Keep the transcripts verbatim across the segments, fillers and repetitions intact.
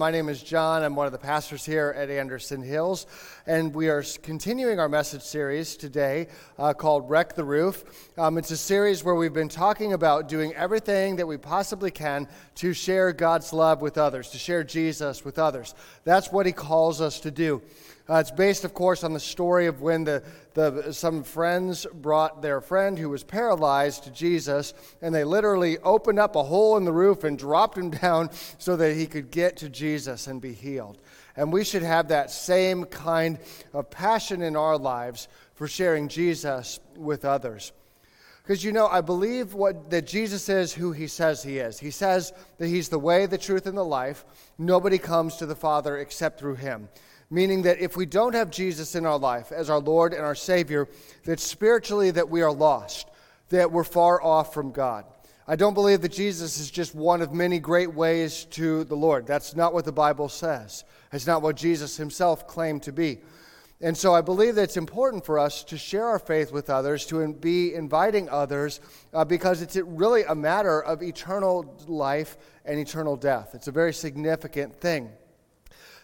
My name is John. I'm one of the pastors here at Anderson Hills, and we are continuing our message series today uh, called Wreck the Roof. Um, it's a series where we've been talking about doing everything that we possibly can to share God's love with others, to share Jesus with others. That's what he calls us to do. Uh, it's based, of course, on the story of when the, the some friends brought their friend who was paralyzed to Jesus, and they literally opened up a hole in the roof and dropped him down so that he could get to Jesus and be healed. And we should have that same kind of passion in our lives for sharing Jesus with others. Because, you know, I believe what that Jesus is who he says he is. He says that he's the way, the truth, and the life. Nobody comes to the Father except through him. Meaning that if we don't have Jesus in our life as our Lord and our Savior, that spiritually that we are lost, that we're far off from God. I don't believe that Jesus is just one of many great ways to the Lord. That's not what the Bible says. It's not what Jesus himself claimed to be. And so I believe that it's important for us to share our faith with others, to be inviting others, uh, because it's really a matter of eternal life and eternal death. It's a very significant thing.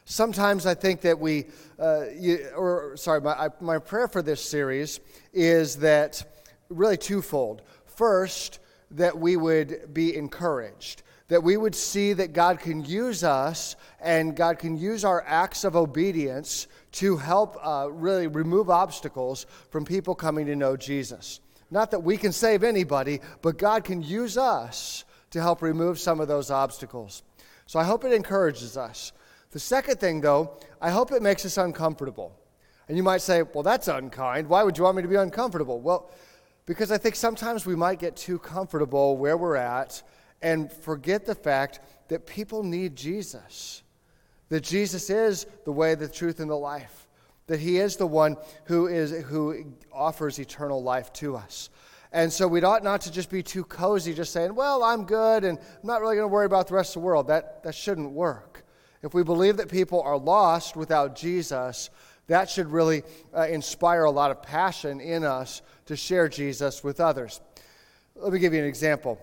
Sometimes I think that we, uh, you, or sorry, my, my prayer for this series is that really twofold. First, that we would be encouraged, that we would see that God can use us and God can use our acts of obedience to help uh, really remove obstacles from people coming to know Jesus. Not that we can save anybody, but God can use us to help remove some of those obstacles. So I hope it encourages us. The second thing, though, I hope it makes us uncomfortable. And you might say, well, that's unkind. Why would you want me to be uncomfortable? Well, because I think sometimes we might get too comfortable where we're at and forget the fact that people need Jesus, that Jesus is the way, the truth, and the life, that he is the one who is who offers eternal life to us. And so we ought not to just be too cozy, just saying, well, I'm good, and I'm not really going to worry about the rest of the world. That, that shouldn't work. If we believe that people are lost without Jesus, that should really uh, inspire a lot of passion in us to share Jesus with others. Let me give you an example.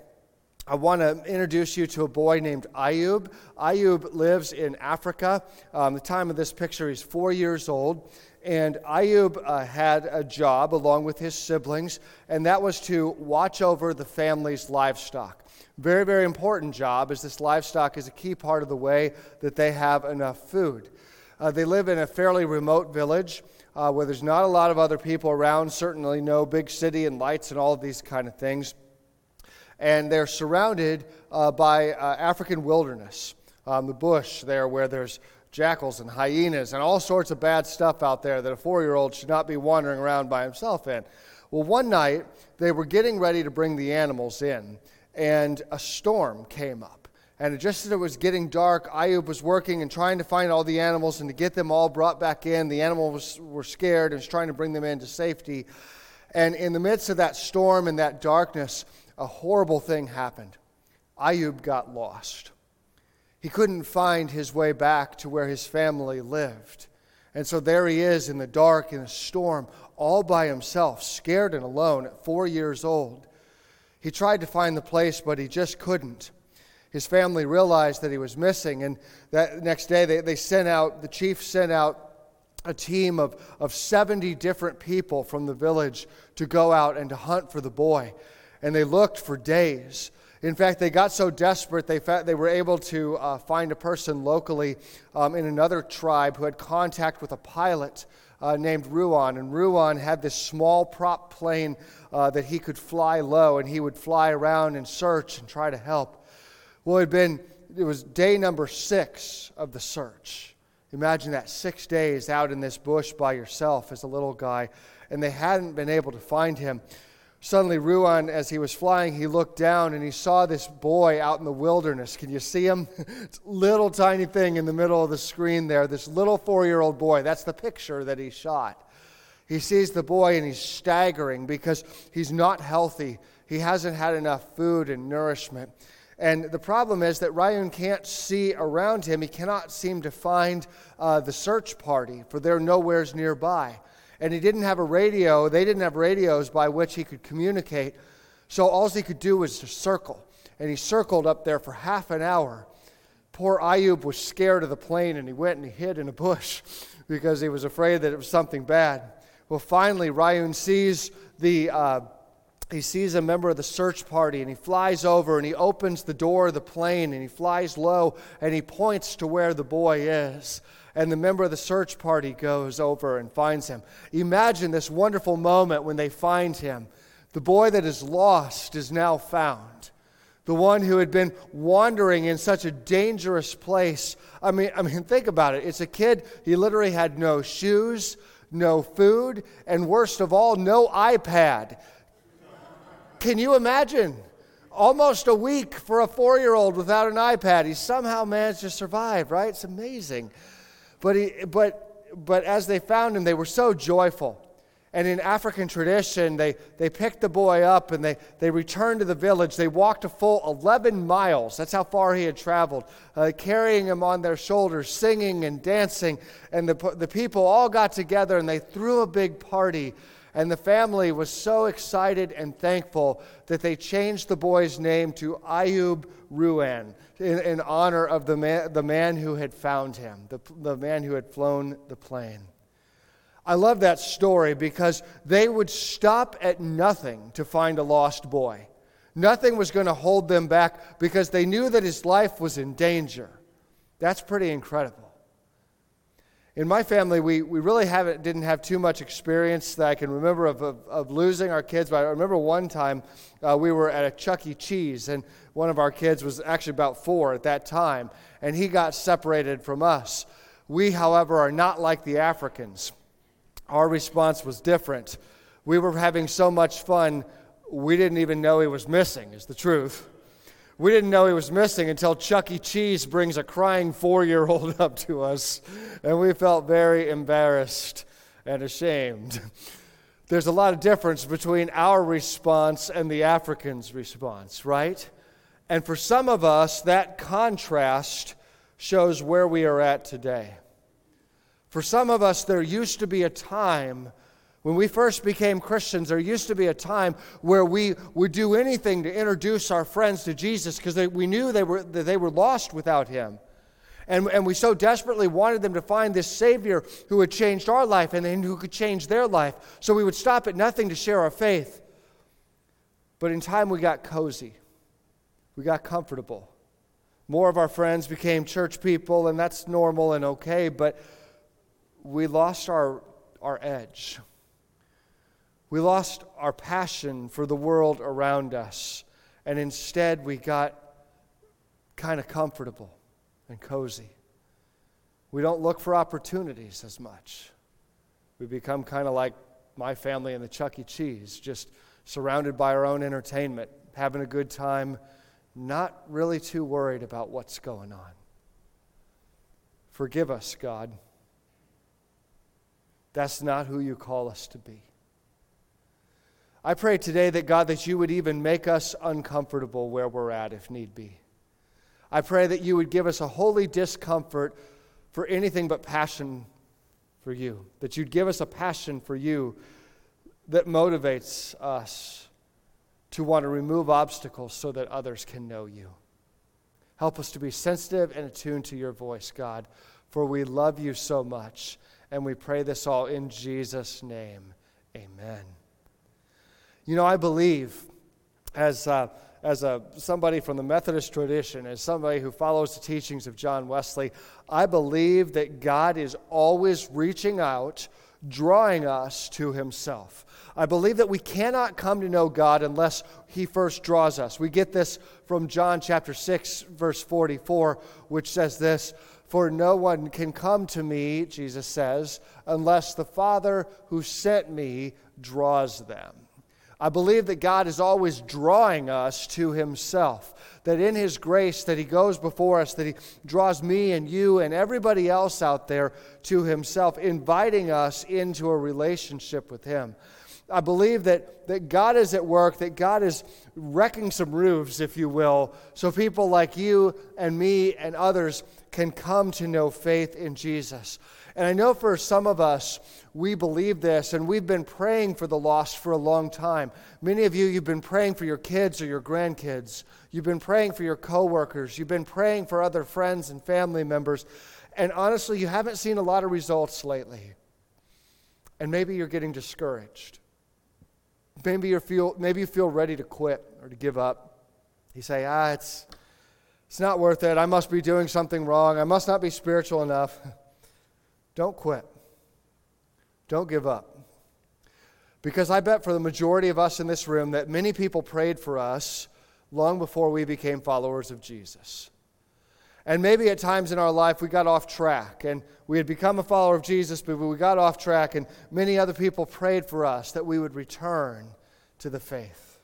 I want to introduce you to a boy named Ayub. Ayub lives in Africa. Um, the time of this picture, he's four years old. And Ayub uh, had a job along with his siblings, and that was to watch over the family's livestock. Very, very important job, as this livestock is a key part of the way that they have enough food. Uh, they live in a fairly remote village uh, where there's not a lot of other people around, certainly no big city and lights and all of these kind of things. And they're surrounded uh, by uh, African wilderness, um, the bush there where there's jackals and hyenas and all sorts of bad stuff out there that a four-year-old should not be wandering around by himself in. Well, one night, they were getting ready to bring the animals in, and a storm came up. And just as it was getting dark, Ayub was working and trying to find all the animals and to get them all brought back in. The animals were scared and was trying to bring them into safety. And in the midst of that storm and that darkness, a horrible thing happened. Ayub got lost. He couldn't find his way back to where his family lived. And so there he is in the dark, in a storm, all by himself, scared and alone at four years old. He tried to find the place, but he just couldn't. His family realized that he was missing, and that next day they, they sent out, the chief sent out a team of, of seventy different people from the village to go out and to hunt for the boy. And they looked for days. In fact, they got so desperate, they fa- they were able to uh, find a person locally um, in another tribe who had contact with a pilot uh, named Ruan. And Ruan had this small prop plane uh, that he could fly low, and he would fly around and search and try to help. Well, it had been, it was day number six of the search. Imagine that, six days out in this bush by yourself as a little guy, and they hadn't been able to find him. Suddenly, Ruan, as he was flying, he looked down and he saw this boy out in the wilderness. Can you see him? Little tiny thing in the middle of the screen there, this little four-year-old boy. That's the picture that he shot. He sees the boy and he's staggering because he's not healthy. He hasn't had enough food and nourishment. And the problem is that Ruan can't see around him. He cannot seem to find uh, the search party, for they're nowhere's nearby. And he didn't have a radio. They didn't have radios by which he could communicate. So all he could do was to circle. And he circled up there for half an hour. Poor Ayub was scared of the plane, and he went and he hid in a bush because he was afraid that it was something bad. Well, finally, Ruan sees the uh, he sees a member of the search party, and he flies over, and he opens the door of the plane, and he flies low, and he points to where the boy is. And the member of the search party goes over and finds him. Imagine this wonderful moment when they find him. The boy that is lost is now found. The one who had been wandering in such a dangerous place. I mean, I mean, think about it. It's a kid. He literally had no shoes, no food, and worst of all, no iPad. Can you imagine? Almost a week for a four-year-old without an iPad. He somehow managed to survive, right? It's amazing. But he, but, but as they found him, they were so joyful. And in African tradition, they, they picked the boy up and they, they returned to the village. They walked a full eleven miles. That's how far he had traveled, uh, carrying him on their shoulders, singing and dancing. And the, the people all got together and they threw a big party. And the family was so excited and thankful that they changed the boy's name to Ayub Ruan in, in honor of the man, the man who had found him, the, the man who had flown the plane. I love that story because they would stop at nothing to find a lost boy. Nothing was going to hold them back because they knew that his life was in danger. That's pretty incredible. In my family, we, we really haven't didn't have too much experience that I can remember of, of, of losing our kids. But I remember one time uh, we were at a Chuck E. Cheese, and one of our kids was actually about four at that time, and he got separated from us. We, however, are not like the Africans. Our response was different. We were having so much fun, we didn't even know he was missing, is the truth. We didn't know he was missing until Chuck E. Cheese brings a crying four-year-old up to us, and we felt very embarrassed and ashamed. There's a lot of difference between our response and the African's response, right? And for some of us, that contrast shows where we are at today. For some of us, there used to be a time when we first became Christians, there used to be a time where we would do anything to introduce our friends to Jesus because we knew they were, that they were lost without him. And, and we so desperately wanted them to find this Savior who had changed our life and then who could change their life. So we would stop at nothing to share our faith. But in time, we got cozy. We got comfortable. More of our friends became church people, and that's normal and okay, but we lost our, our edge. We lost our passion for the world around us. And instead, we got kind of comfortable and cozy. We don't look for opportunities as much. We become kind of like my family and the Chuck E. Cheese, just surrounded by our own entertainment, having a good time, not really too worried about what's going on. Forgive us, God. That's not who you call us to be. I pray today that, God, that you would even make us uncomfortable where we're at if need be. I pray that you would give us a holy discomfort for anything but passion for you, that you'd give us a passion for you that motivates us to want to remove obstacles so that others can know you. Help us to be sensitive and attuned to your voice, God, for we love you so much. And we pray this all in Jesus' name. Amen. You know, I believe as uh, as a somebody from the Methodist tradition, as somebody who follows the teachings of John Wesley, I believe that God is always reaching out, drawing us to himself. I believe that we cannot come to know God unless he first draws us. We get this from John chapter six, verse forty-four, which says this, "For no one can come to me," Jesus says, "unless the Father who sent me draws them." I believe that God is always drawing us to himself, that in his grace that he goes before us, that he draws me and you and everybody else out there to himself, inviting us into a relationship with him. I believe that, that God is at work, that God is wrecking some roofs, if you will, so people like you and me and others can come to know faith in Jesus. And I know for some of us, we believe this, and we've been praying for the lost for a long time. Many of you, you've been praying for your kids or your grandkids. You've been praying for your coworkers. You've been praying for other friends and family members. And honestly, you haven't seen a lot of results lately. And maybe you're getting discouraged. Maybe you feel maybe you feel ready to quit or to give up. You say, ah, it's it's not worth it. I must be doing something wrong. I must not be spiritual enough. Don't quit. Don't give up. Because I bet for the majority of us in this room that many people prayed for us long before we became followers of Jesus. And maybe at times in our life we got off track, and we had become a follower of Jesus, but we got off track, and many other people prayed for us that we would return to the faith.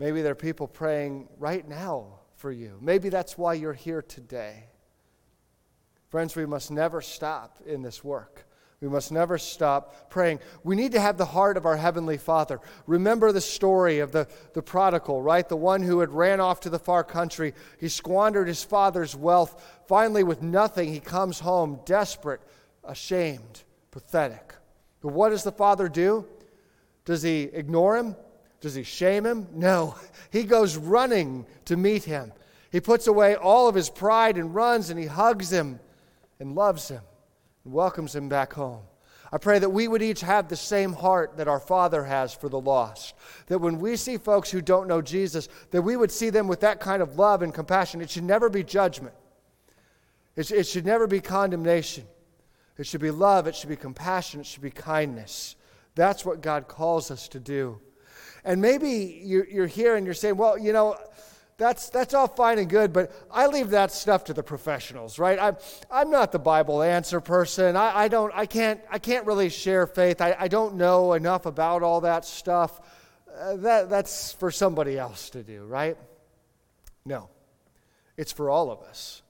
Maybe there are people praying right now for you. Maybe that's why you're here today. Friends, we must never stop in this work. We must never stop praying. We need to have the heart of our Heavenly Father. Remember the story of the, the prodigal, right? The one who had ran off to the far country. He squandered his father's wealth. Finally, with nothing, he comes home desperate, ashamed, pathetic. But what does the father do? Does he ignore him? Does he shame him? No. He goes running to meet him. He puts away all of his pride and runs, and he hugs him and loves him. Welcomes him back home. I pray that we would each have the same heart that our Father has for the lost. That when we see folks who don't know Jesus, that we would see them with that kind of love and compassion. It should never be judgment. It, it should never be condemnation. It should be love. It should be compassion. It should be kindness. That's what God calls us to do. And maybe you're, you're here and you're saying, well, you know, That's that's all fine and good, but I leave that stuff to the professionals, right? I'm I'm not the Bible answer person. I, I don't I can't I can't really share faith. I, I don't know enough about all that stuff. Uh, that that's for somebody else to do, right? No, it's for all of us.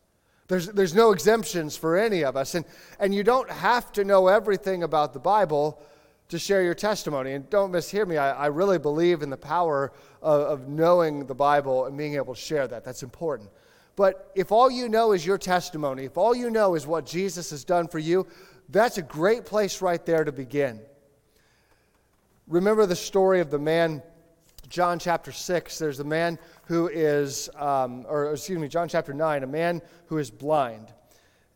There's there's no exemptions for any of us, and and you don't have to know everything about the Bible to share your testimony. And don't mishear me, I, I really believe in the power of, of knowing the Bible and being able to share that. That's important. But if all you know is your testimony, if all you know is what Jesus has done for you, that's a great place right there to begin. Remember the story of the man, John chapter six, there's a man who is, um, or excuse me, John chapter nine, a man who is blind.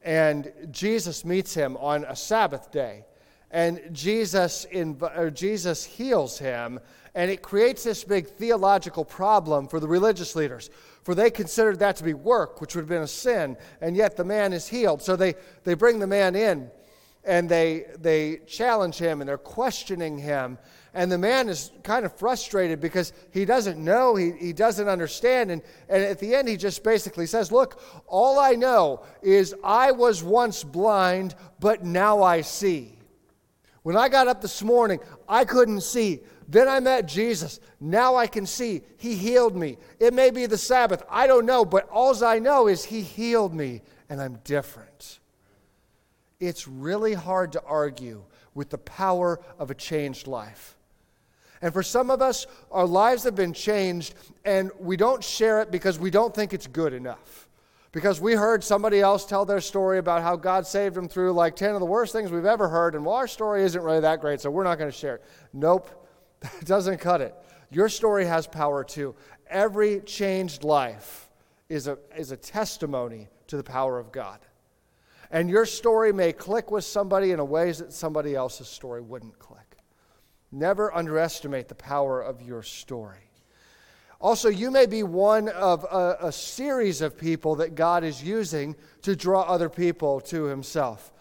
And Jesus meets him on a Sabbath day. And Jesus in, or Jesus heals him, and it creates this big theological problem for the religious leaders, for they considered that to be work, which would have been a sin, and yet the man is healed. So they, they bring the man in, and they they challenge him, and they're questioning him, and the man is kind of frustrated because he doesn't know, he, he doesn't understand, and, and at the end he just basically says, look, all I know is I was once blind, but now I see. When I got up this morning, I couldn't see. Then I met Jesus. Now I can see. He healed me. It may be the Sabbath. I don't know, but all I know is He healed me, and I'm different. It's really hard to argue with the power of a changed life. And for some of us, our lives have been changed, and we don't share it because we don't think it's good enough. Because we heard somebody else tell their story about how God saved them through like ten of the worst things we've ever heard, and well, our story isn't really that great, so we're not going to share it. Nope, that doesn't cut it. Your story has power too. Every changed life is a, is a testimony to the power of God. And your story may click with somebody in a ways that somebody else's story wouldn't click. Never underestimate the power of your story. Also, you may be one of a, a series of people that God is using to draw other people to Himself.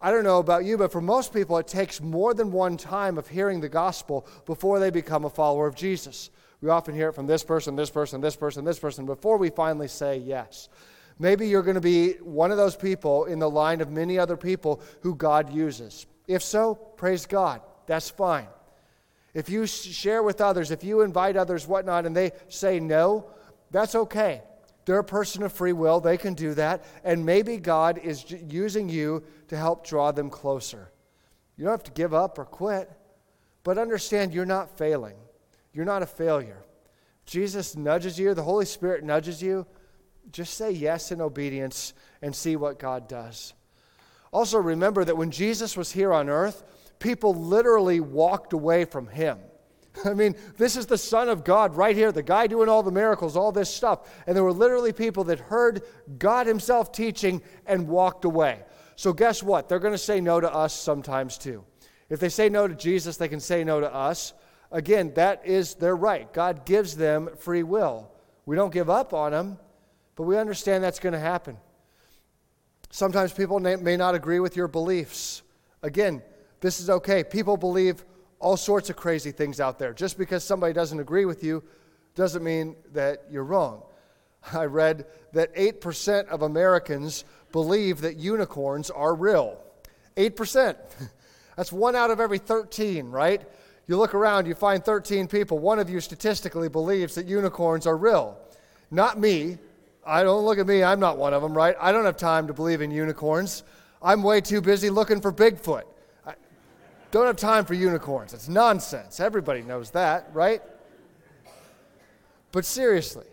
I don't know about you, but for most people, it takes more than one time of hearing the gospel before they become a follower of Jesus. We often hear it from this person, this person, this person, this person, before we finally say yes. Maybe you're going to be one of those people in the line of many other people who God uses. If so, praise God. That's fine. If you share with others, if you invite others, whatnot, and they say no, that's okay. They're a person of free will. They can do that. And maybe God is using you to help draw them closer. You don't have to give up or quit, But understand, you're not failing. You're not a failure. Jesus nudges you. The Holy Spirit nudges you. Just say yes in obedience and see what God does. Also remember that when Jesus was here on earth, people literally walked away from him. I mean, this is the Son of God right here, the guy doing all the miracles, all this stuff. And there were literally people that heard God himself teaching and walked away. So guess what? They're going to say no to us sometimes too. If they say no to Jesus, they can say no to us. Again, that is their right. God gives them free will. We don't give up on them, but we understand that's going to happen. Sometimes people may not agree with your beliefs. Again, this is okay. People believe all sorts of crazy things out there. Just because somebody doesn't agree with you doesn't mean that you're wrong. I read that eight percent of Americans believe that unicorns are real. eight percent. That's one out of every thirteen, right? You look around, you find thirteen people. One of you statistically believes that unicorns are real. Not me. I don't look at me. I'm not one of them, right? I don't have time to believe in unicorns. I'm way too busy looking for Bigfoot. Don't have time for unicorns. It's nonsense. Everybody knows that, right? But seriously,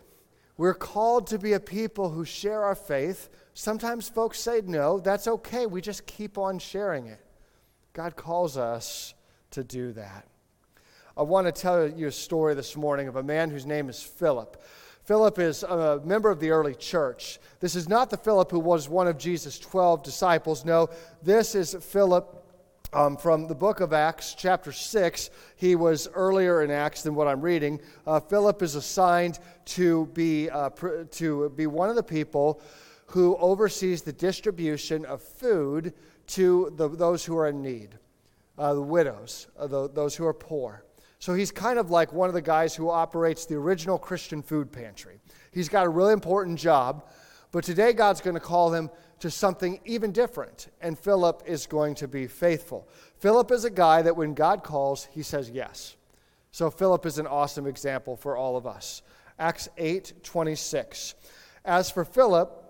we're called to be a people who share our faith. Sometimes folks say no. That's okay. We just keep on sharing it. God calls us to do that. I want to tell you a story this morning of a man whose name is Philip. Philip is a member of the early church. This is not the Philip who was one of Jesus' twelve disciples. No, this is Philip. Um, from the book of Acts, chapter six, he was earlier in Acts than what I'm reading. Uh, Philip is assigned to be uh, pr- to be one of the people who oversees the distribution of food to the, those who are in need, uh, the widows, uh, the, those who are poor. So he's kind of like one of the guys who operates the original Christian food pantry. He's got a really important job, but today God's going to call him to something even different, and Philip is going to be faithful. Philip is a guy that when God calls, he says yes. So Philip is an awesome example for all of us. Acts eight twenty-six. As for Philip,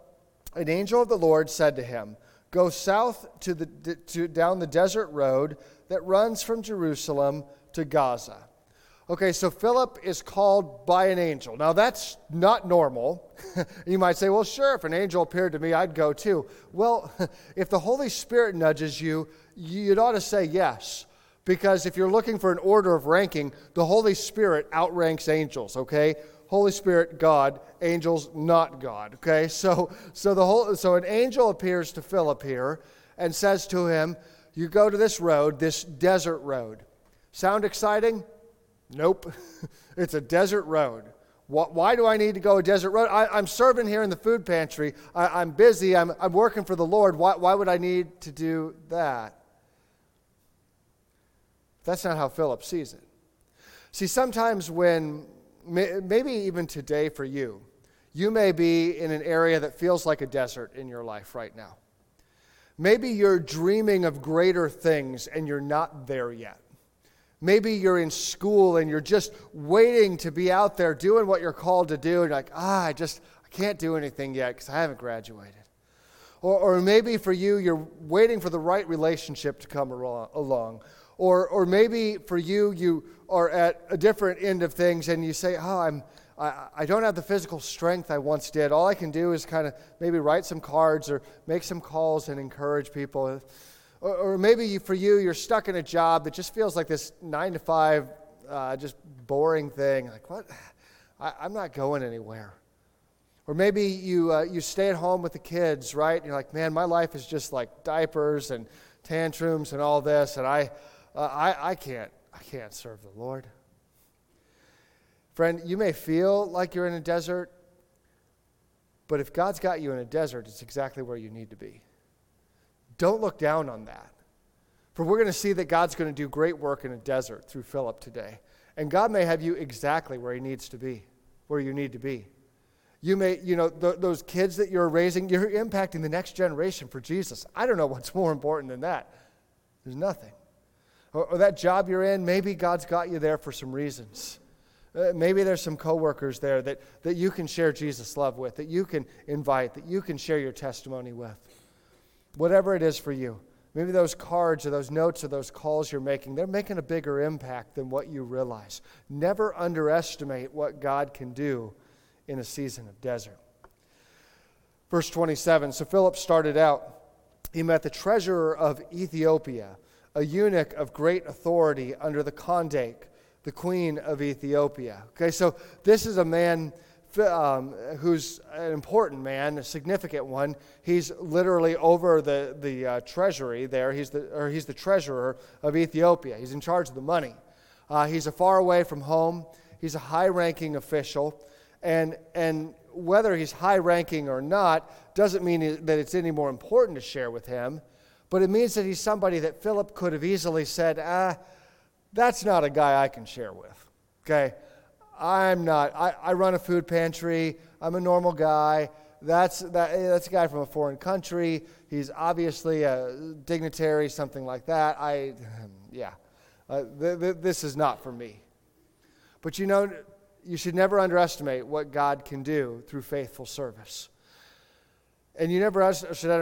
an angel of the Lord said to him, "Go south to the to down the desert road that runs from Jerusalem to Gaza." Okay, so Philip is called by an angel. Now, that's not normal. You might say, well, sure, if an angel appeared to me, I'd go too. Well, if the Holy Spirit nudges you, you'd ought to say yes. Because if you're looking for an order of ranking, the Holy Spirit outranks angels, okay? Holy Spirit, God, angels, not God, okay? So so the whole, so an angel appears to Philip here and says to him, you go to this road, this desert road. Sound exciting? Nope. It's a desert road. Why do I need to go a desert road? I, I'm serving here in the food pantry. I, I'm busy. I'm, I'm working for the Lord. Why, why would I need to do that? That's not how Philip sees it. See, sometimes when, maybe even today for you, you may be in an area that feels like a desert in your life right now. Maybe you're dreaming of greater things and you're not there yet. Maybe you're in school and you're just waiting to be out there doing what you're called to do. And you're like, ah, I just I can't do anything yet because I haven't graduated. Or, or maybe for you, you're waiting for the right relationship to come along. Or, or maybe for you, you are at a different end of things and you say, oh, I'm I, I don't have the physical strength I once did. All I can do is kind of maybe write some cards or make some calls and encourage people. Or maybe for you, you're stuck in a job that just feels like this nine to five, uh, just boring thing. Like, what? I, I'm not going anywhere. Or maybe you uh, you stay at home with the kids, right? And you're like, man, my life is just like diapers and tantrums and all this, and I uh, I, I can't I can't serve the Lord. Friend, you may feel like you're in a desert, but if God's got you in a desert, it's exactly where you need to be. Don't look down on that. For we're going to see that God's going to do great work in a desert through Philip today. And God may have you exactly where he needs to be, where you need to be. You may, you know, th- those kids that you're raising, you're impacting the next generation for Jesus. I don't know what's more important than that. There's nothing. Or, or that job you're in, maybe God's got you there for some reasons. Uh, maybe there's some coworkers there that, that you can share Jesus' love with, that you can invite, that you can share your testimony with. Whatever it is for you, Maybe those cards or those notes or those calls you're making, they're making a bigger impact than what you realize. Never underestimate what God can do in a season of desert. Verse twenty-seven, so Philip started out. He met the treasurer of Ethiopia, a eunuch of great authority under the Candace, the queen of Ethiopia. Okay, so this is a man Um, who's an important man, a significant one. He's literally over the the uh, treasury there. He's the or he's the treasurer of Ethiopia. He's in charge of the money. Uh, he's a far away from home. He's a high-ranking official, and and whether he's high-ranking or not doesn't mean that it's any more important to share with him, but it means that he's somebody that Philip could have easily said, ah, that's not a guy I can share with. Okay. I'm not, I, I run a food pantry, I'm a normal guy, that's that, that's a guy from a foreign country, he's obviously a dignitary, something like that, I, yeah, uh, th- th- this is not for me. But you know, you should never underestimate what God can do through faithful service. And you never should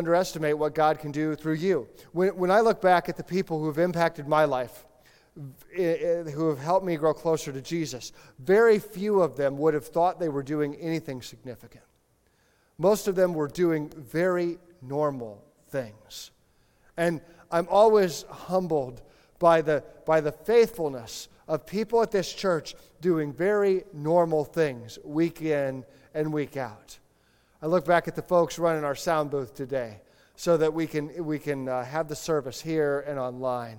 underestimate what God can do through you. When, when I look back at the people who have impacted my life, who have helped me grow closer to Jesus, very few of them would have thought they were doing anything significant. Most of them were doing very normal things. And I'm always humbled by the by the faithfulness of people at this church doing very normal things week in and week out. I look back at the folks running our sound booth today so that we can we can uh, have the service here and online.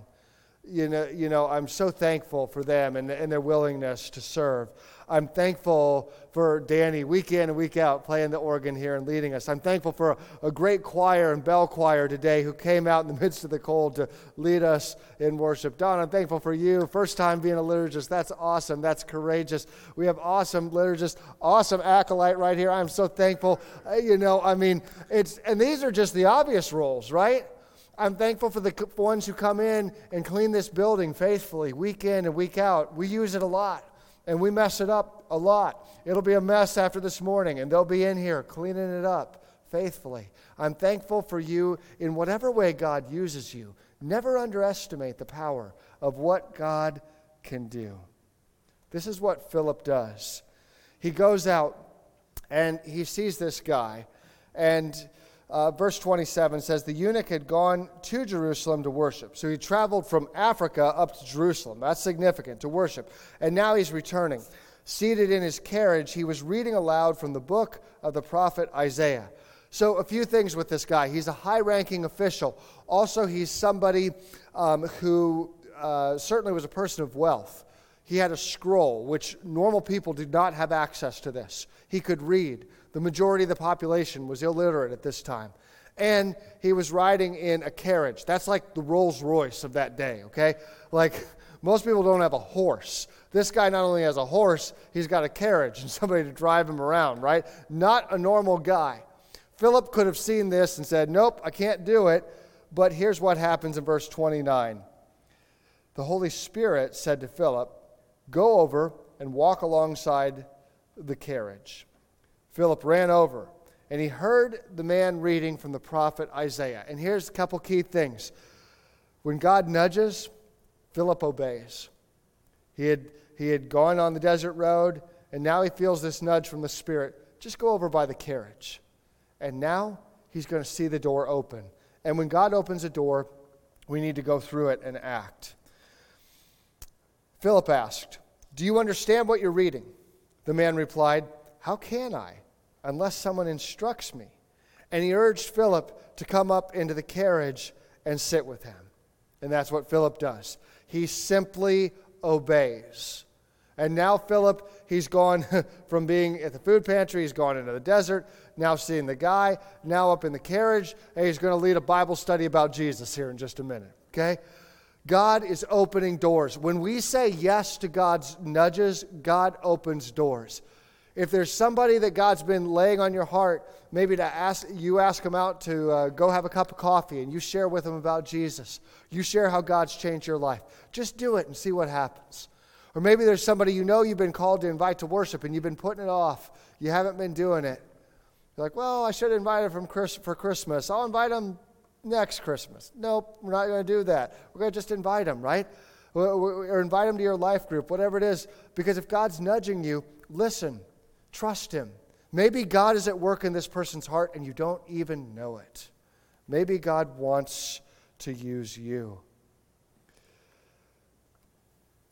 You know, you know, I'm so thankful for them and, and their willingness to serve. I'm thankful for Danny, week in and week out, playing the organ here and leading us. I'm thankful for a, a great choir and bell choir today who came out in the midst of the cold to lead us in worship. Don, I'm thankful for you. First time being a liturgist. That's awesome. That's courageous. We have awesome liturgists, awesome acolyte right here. I'm so thankful. You know, I mean, it's and these are just the obvious roles, right? I'm thankful for the ones who come in and clean this building faithfully, week in and week out. We use it a lot, and we mess it up a lot. It'll be a mess after this morning, and they'll be in here cleaning it up faithfully. I'm thankful for you in whatever way God uses you. Never underestimate the power of what God can do. This is what Philip does. He goes out, and he sees this guy, and Uh, verse twenty-seven says, the eunuch had gone to Jerusalem to worship. So he traveled from Africa up to Jerusalem. That's significant, to worship. And now he's returning. Seated in his carriage, he was reading aloud from the book of the prophet Isaiah. So a few things with this guy. He's a high-ranking official. Also, he's somebody um, who uh, certainly was a person of wealth. He had a scroll, which normal people did not have access to this. He could read. The majority of the population was illiterate at this time. And he was riding in a carriage. That's like the Rolls Royce of that day, okay? Like, most people don't have a horse. This guy not only has a horse, he's got a carriage and somebody to drive him around, right? Not a normal guy. Philip could have seen this and said, nope, I can't do it. But here's what happens in verse twenty-nine. The Holy Spirit said to Philip, go over and walk alongside the carriage. Philip ran over, and he heard the man reading from the prophet Isaiah. And here's a couple key things. When God nudges, Philip obeys. He had, he had gone on the desert road, and now he feels this nudge from the Spirit. Just go over by the carriage. And now he's going to see the door open. And when God opens a door, we need to go through it and act. Philip asked, do you understand what you're reading? The man replied, how can I? Unless someone instructs me. And he urged Philip to come up into the carriage and sit with him. And that's what Philip does. He simply obeys. And now Philip, he's gone from being at the food pantry, he's gone into the desert, now seeing the guy, now up in the carriage, and he's going to lead a Bible study about Jesus here in just a minute, okay? God is opening doors. When we say yes to God's nudges, God opens doors. If there's somebody that God's been laying on your heart, maybe to ask you ask them out to uh, go have a cup of coffee and you share with them about Jesus. You share how God's changed your life. Just do it and see what happens. Or maybe there's somebody you know you've been called to invite to worship and you've been putting it off. You haven't been doing it. You're like, well, I should invite them from Chris- for Christmas. I'll invite them next Christmas. Nope, we're not going to do that. We're going to just invite them, right? Or invite them to your life group, whatever it is. Because if God's nudging you, listen, trust him. Maybe God is at work in this person's heart and you don't even know it. Maybe God wants to use you.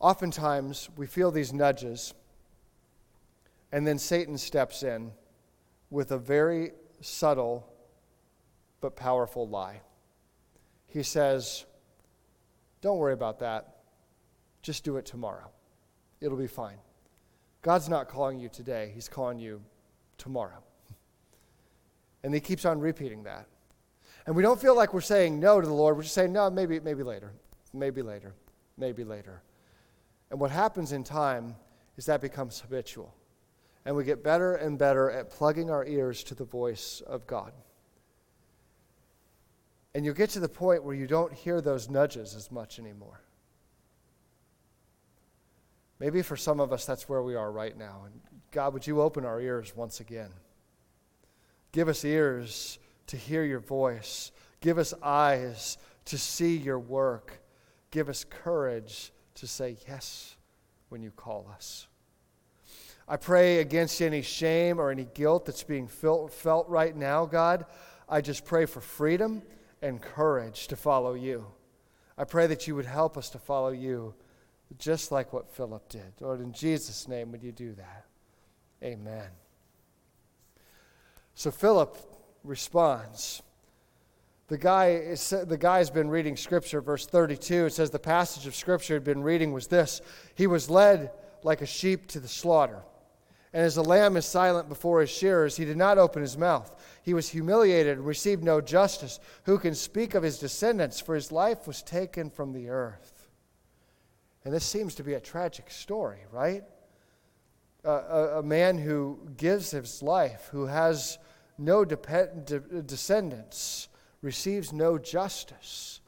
Oftentimes, we feel these nudges, and then Satan steps in with a very subtle but powerful lie. He says, don't worry about that. Just do it tomorrow. It'll be fine. God's not calling you today. He's calling you tomorrow. And he keeps on repeating that. And we don't feel like we're saying no to the Lord. We're just saying, no, maybe, maybe later, maybe later, maybe later. And what happens in time is that becomes habitual. And we get better and better at plugging our ears to the voice of God. And you'll get to the point where you don't hear those nudges as much anymore. Maybe for some of us, that's where we are right now. And God, would you open our ears once again? Give us ears to hear your voice. Give us eyes to see your work. Give us courage to say yes when you call us. I pray against any shame or any guilt that's being felt right now, God. I just pray for freedom and courage to follow you. I pray that you would help us to follow you just like what Philip did. Lord, in Jesus' name, would you do that? Amen. So Philip responds. The guy is, the guy's been reading Scripture, verse thirty-two. It says the passage of Scripture he'd been reading was this. He was led like a sheep to the slaughter. And as a lamb is silent before his shearers, he did not open his mouth. He was humiliated and received no justice. Who can speak of his descendants? For his life was taken from the earth. And this seems to be a tragic story, right? Uh, a, a man who gives his life, who has no depend, de- descendants, receives no justice.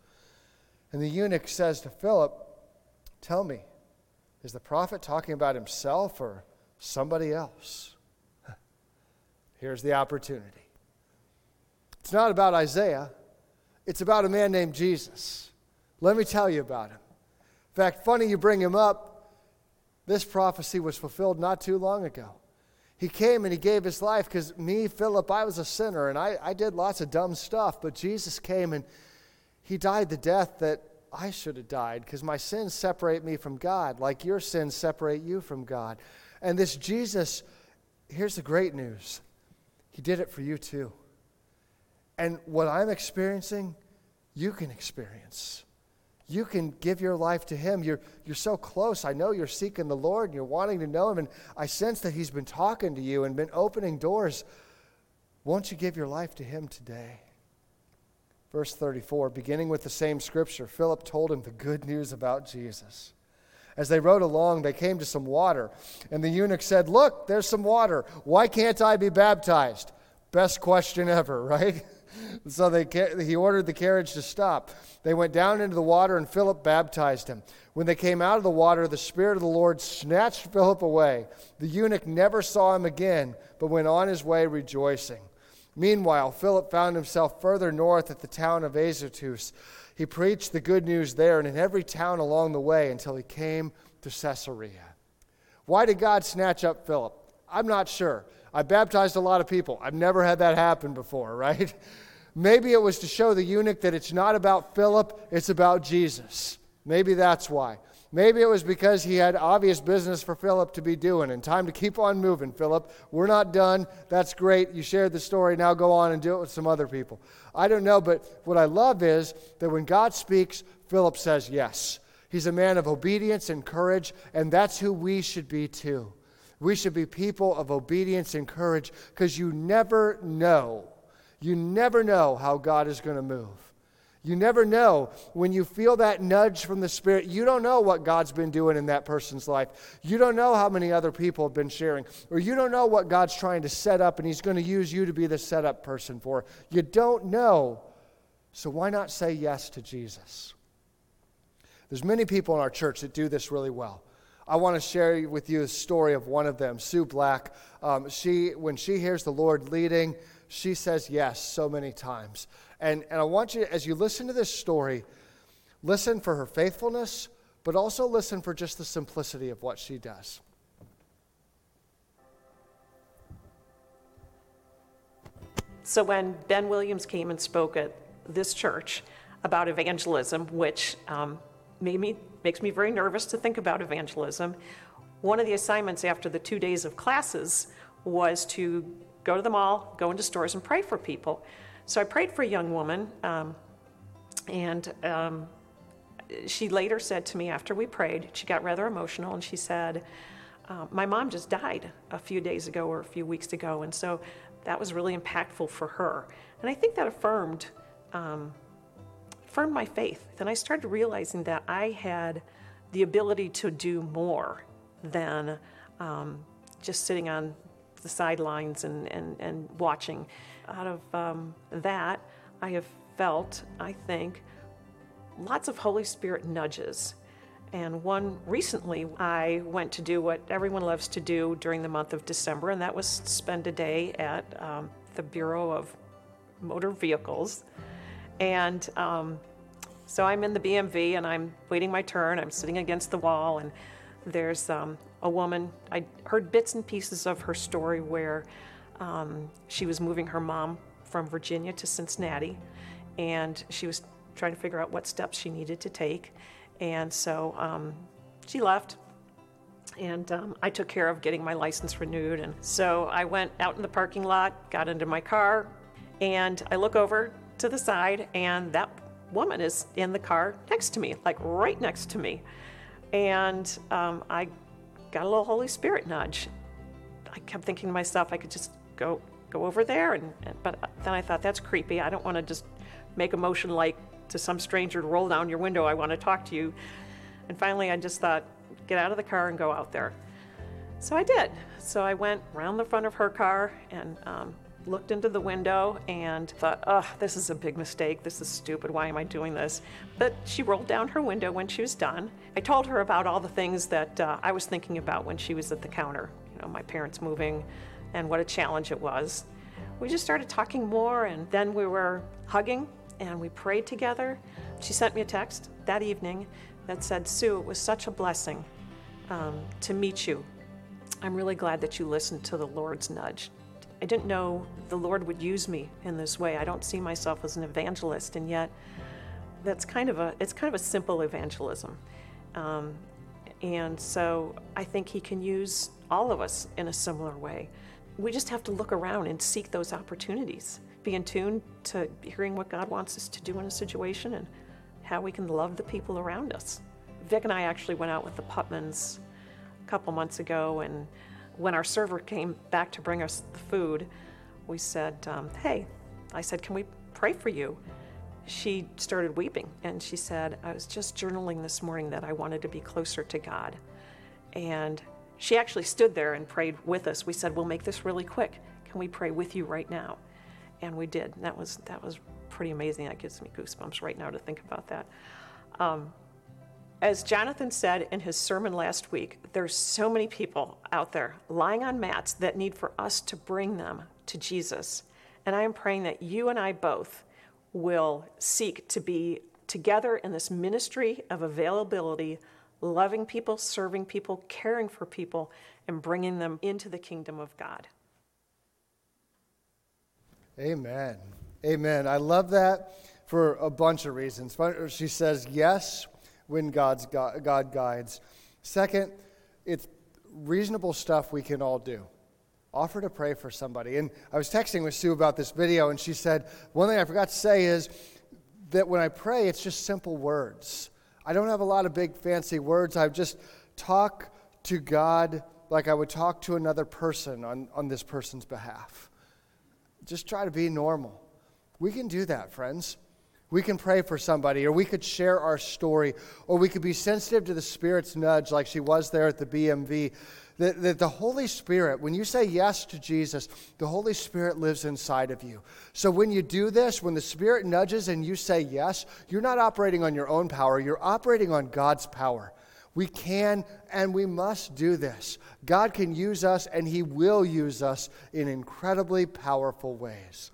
And the eunuch says to Philip, tell me, is the prophet talking about himself or somebody else? Here's the opportunity. It's not about Isaiah. It's about a man named Jesus. Let me tell you about him. In fact, funny you bring him up. This prophecy was fulfilled not too long ago. He came and he gave his life because me, Philip, I was a sinner and I, I did lots of dumb stuff. But Jesus came and he died the death that I should have died because my sins separate me from God like your sins separate you from God. And this Jesus, here's the great news. He did it for you too. And what I'm experiencing, you can experience. You can give your life to him. You're, you're so close. I know you're seeking the Lord and you're wanting to know him. And I sense that he's been talking to you and been opening doors. Won't you give your life to him today? Verse thirty-four, beginning with the same scripture, Philip told him the good news about Jesus. As they rode along, they came to some water, and the eunuch said, look, there's some water. Why can't I be baptized? Best question ever, right? So they he ordered the carriage to stop. They went down into the water, and Philip baptized him. When they came out of the water, the Spirit of the Lord snatched Philip away. The eunuch never saw him again, but went on his way rejoicing. Meanwhile, Philip found himself further north at the town of Azotus. He preached the good news there and in every town along the way until he came to Caesarea. Why did God snatch up Philip? I'm not sure. I baptized a lot of people. I've never had that happen before, right? Maybe it was to show the eunuch that it's not about Philip, it's about Jesus. Maybe that's why. Maybe it was because he had obvious business for Philip to be doing and time to keep on moving, Philip. We're not done. That's great. You shared the story. Now go on and do it with some other people. I don't know, but what I love is that when God speaks, Philip says yes. He's a man of obedience and courage, and that's who we should be too. We should be people of obedience and courage because you never know. You never know how God is going to move. You never know when you feel that nudge from the Spirit. You don't know what God's been doing in that person's life. You don't know how many other people have been sharing. Or you don't know what God's trying to set up and he's going to use you to be the setup person for. You don't know. So why not say yes to Jesus? There's many people in our church that do this really well. I want to share with you a story of one of them, Sue Black. Um, she, when she hears the Lord leading, she says yes so many times. And, and I want you, as you listen to this story, listen for her faithfulness, but also listen for just the simplicity of what she does. So when Ben Williams came and spoke at this church about evangelism, which um, made me makes me very nervous to think about evangelism, one of the assignments after the two days of classes was to go to the mall, go into stores, and pray for people. So I prayed for a young woman, um, and um, she later said to me after we prayed, she got rather emotional, and she said, uh, my mom just died a few days ago or a few weeks ago, and so that was really impactful for her. And I think that affirmed, um, affirmed my faith. Then I started realizing that I had the ability to do more than um, just sitting on the sidelines and, and, and watching. Out of um, that, I have felt, I think, lots of Holy Spirit nudges. And one recently, I went to do what everyone loves to do during the month of December, and that was spend a day at um, the Bureau of Motor Vehicles. And um, so I'm in the B M V, and I'm waiting my turn. I'm sitting against the wall, and there's um, a woman. I heard bits and pieces of her story where um, she was moving her mom from Virginia to Cincinnati, and she was trying to figure out what steps she needed to take. And so um, she left, and um, I took care of getting my license renewed. And so I went out in the parking lot, got into my car, and I look over to the side, and that woman is in the car next to me, like right next to me. And um, I got a little Holy Spirit nudge. I kept thinking to myself, I could just go go over there, and, and but then I thought, that's creepy. I don't want to just make a motion like to some stranger to roll down your window, I want to talk to you. And finally I just thought, get out of the car and go out there. So I did. So I went around the front of her car and um, looked into the window and thought, oh, this is a big mistake. This is stupid. Why am I doing this? But she rolled down her window when she was done. I told her about all the things that uh, I was thinking about when she was at the counter. You know, my parents moving and what a challenge it was. We just started talking more, and then we were hugging and we prayed together. She sent me a text that evening that said, Sue, it was such a blessing um, to meet you. I'm really glad that you listened to the Lord's nudge. I didn't know the Lord would use me in this way. I don't see myself as an evangelist, and yet that's kind of a, it's kind of a simple evangelism. Um, and so I think he can use all of us in a similar way. We just have to look around and seek those opportunities. Be in tune to hearing what God wants us to do in a situation and how we can love the people around us. Vic and I actually went out with the Putmans a couple months ago, and when our server came back to bring us the food, we said, um, hey, I said, can we pray for you? She started weeping, and she said, I was just journaling this morning that I wanted to be closer to God. And she actually stood there and prayed with us. We said, we'll make this really quick. Can we pray with you right now? And we did. That was that was pretty amazing. That gives me goosebumps right now to think about that. Um, as Jonathan said in his sermon last week, there's so many people out there lying on mats that need for us to bring them to Jesus. And I am praying that you and I both will seek to be together in this ministry of availability, loving people, serving people, caring for people, and bringing them into the kingdom of God. Amen. Amen. I love that for a bunch of reasons. She says yes when God's gu- God guides. Second, it's reasonable stuff we can all do. Offer to pray for somebody. And I was texting with Sue about this video, and she said, one thing I forgot to say is that when I pray, it's just simple words. I don't have a lot of big fancy words. I just talk to God like I would talk to another person on, on this person's behalf. Just try to be normal. We can do that, friends. We can pray for somebody, or we could share our story, or we could be sensitive to the Spirit's nudge like she was there at the B M V. That the, the Holy Spirit, when you say yes to Jesus, the Holy Spirit lives inside of you. So when you do this, when the Spirit nudges and you say yes, you're not operating on your own power. You're operating on God's power. We can and we must do this. God can use us, and he will use us in incredibly powerful ways.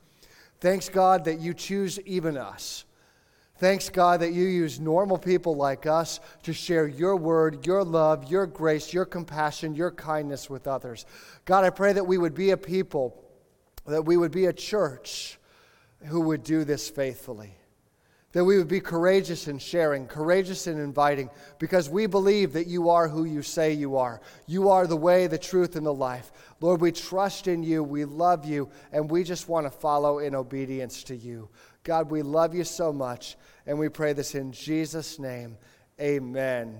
Thanks, God, that you choose even us. Thanks, God, that you use normal people like us to share your word, your love, your grace, your compassion, your kindness with others. God, I pray that we would be a people, that we would be a church who would do this faithfully, that we would be courageous in sharing, courageous in inviting, because we believe that you are who you say you are. You are the way, the truth, and the life. Lord, we trust in you, we love you, and we just want to follow in obedience to you. God, we love you so much, and we pray this in Jesus' name. Amen.